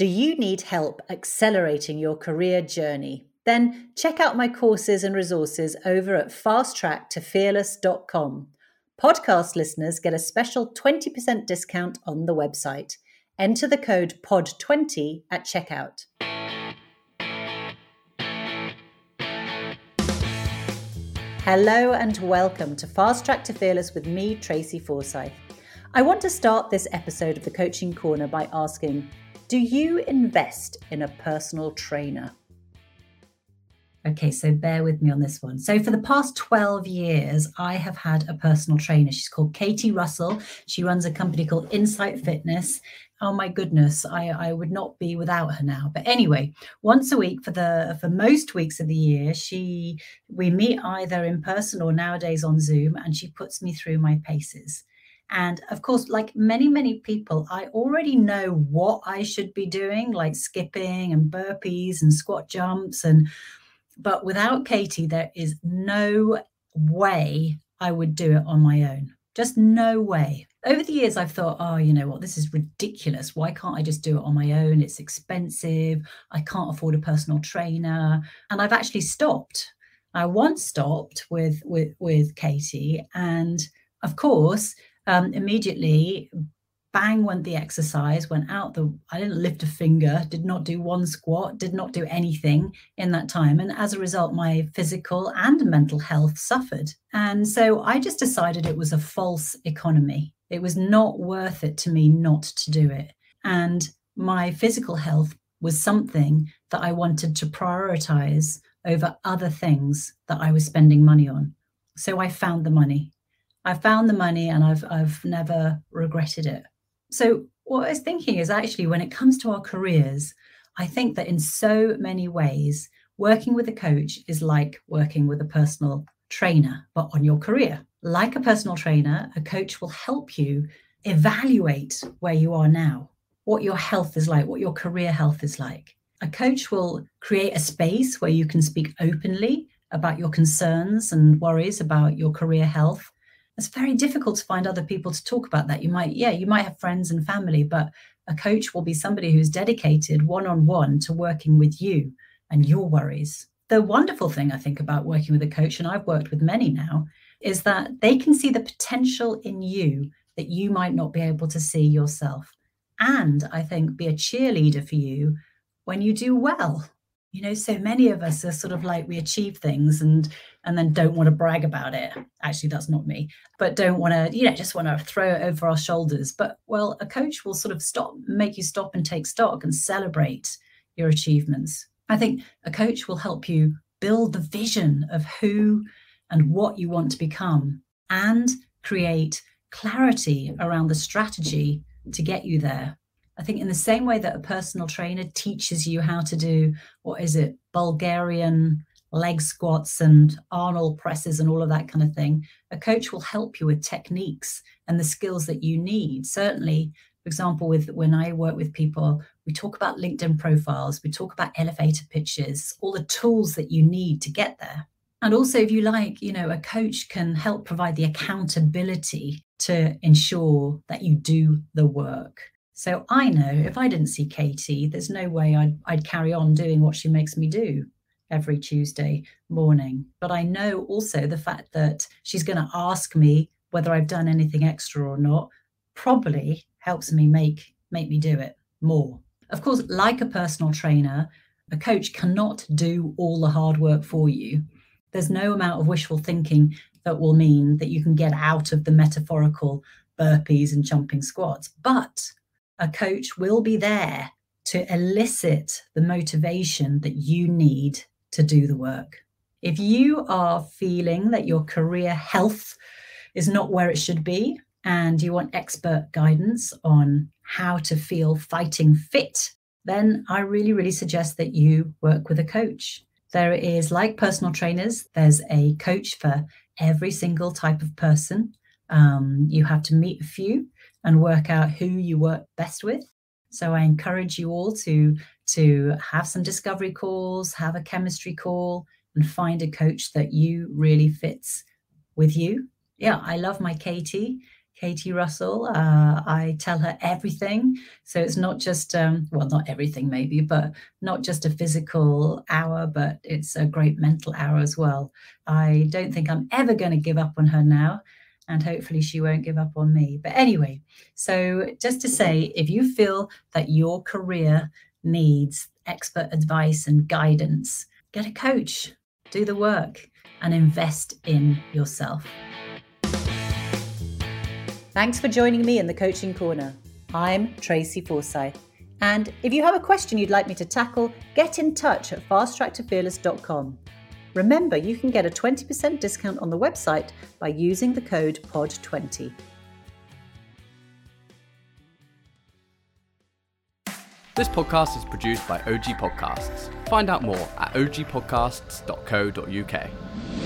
Do you need help accelerating your career journey? Then check out my courses and resources over at FastTrackToFearless.com. Podcast listeners get a special 20% discount on the website. Enter the code POD20 at checkout. Hello and welcome to Fast Track to Fearless with me, Tracy Forsyth. I want to start this episode of The Coaching Corner by asking, do you invest in a personal trainer? Okay, so bear with me on this one. So for the past 12 years, I have had a personal trainer. She's called Katie Russell. She runs a company called Insight Fitness. Oh my goodness, I would not be without her now. But anyway, once a week for most weeks of the year, we meet either in person or nowadays on Zoom, and she puts me through my paces. And of course, like many people, I already know what I should be doing, like skipping and burpees and squat jumps But without Katie, there is no way I would do it on my own. Just no way. Over the years, I've thought, oh, you know what? This is ridiculous. Why can't I just do it on my own? It's expensive. I can't afford a personal trainer. And I've actually stopped. I once stopped with Katie. And of course, immediately, bang went the exercise, went out I didn't lift a finger, did not do one squat, did not do anything in that time. And as a result, my physical and mental health suffered. And so I just decided it was a false economy. It was not worth it to me not to do it. And my physical health was something that I wanted to prioritize over other things that I was spending money on. So I found the money. and I've never regretted it. So what I was thinking is actually when it comes to our careers, I think that in so many ways, working with a coach is like working with a personal trainer, but on your career. Like a personal trainer, a coach will help you evaluate where you are now, what your health is like, what your career health is like. A coach will create a space where you can speak openly about your concerns and worries about your career health. It's very difficult to find other people to talk about that. You might have friends and family, but a coach will be somebody who's dedicated one-on-one to working with you and your worries. The wonderful thing I think about working with a coach, and I've worked with many now, is that they can see the potential in you that you might not be able to see yourself. And I think be a cheerleader for you when you do well. You know, so many of us are sort of like we achieve things and then don't want to brag about it. Actually, that's not me, but don't want to, just want to throw it over our shoulders. But well, a coach will sort of make you stop and take stock and celebrate your achievements. I think a coach will help you build the vision of who and what you want to become and create clarity around the strategy to get you there. I think in the same way that a personal trainer teaches you how to do, Bulgarian leg squats and Arnold presses and all of that kind of thing, a coach will help you with techniques and the skills that you need. Certainly, for example, when I work with people, we talk about LinkedIn profiles, we talk about elevator pitches, all the tools that you need to get there. And also, if you like, a coach can help provide the accountability to ensure that you do the work. So I know if I didn't see Katie, there's no way I'd carry on doing what she makes me do every Tuesday morning. But I know also the fact that she's going to ask me whether I've done anything extra or not probably helps me make me do it more. Of course, like a personal trainer, a coach cannot do all the hard work for you. There's no amount of wishful thinking that will mean that you can get out of the metaphorical burpees and jumping squats. But a coach will be there to elicit the motivation that you need to do the work. If you are feeling that your career health is not where it should be and you want expert guidance on how to feel fighting fit, then I really suggest that you work with a coach. There is, like personal trainers, there's a coach for every single type of person. You have to meet a few and work out who you work best with. So I encourage you all to have some discovery calls, have a chemistry call, and find a coach that you really fits with you. Yeah, I love my Katie. Katie Russell. I tell her everything. So it's not just, well, not everything maybe, but not just a physical hour, but it's a great mental hour as well. I don't think I'm ever going to give up on her now, and hopefully she won't give up on me. But anyway, so just to say, if you feel that your career needs expert advice and guidance, get a coach, do the work, and invest in yourself. Thanks for joining me in the Coaching Corner. I'm Tracy Forsyth. And if you have a question you'd like me to tackle, get in touch at FastTrackToFearless.com. Remember, you can get a 20% discount on the website by using the code POD20. This podcast is produced by OG Podcasts. Find out more at ogpodcasts.co.uk.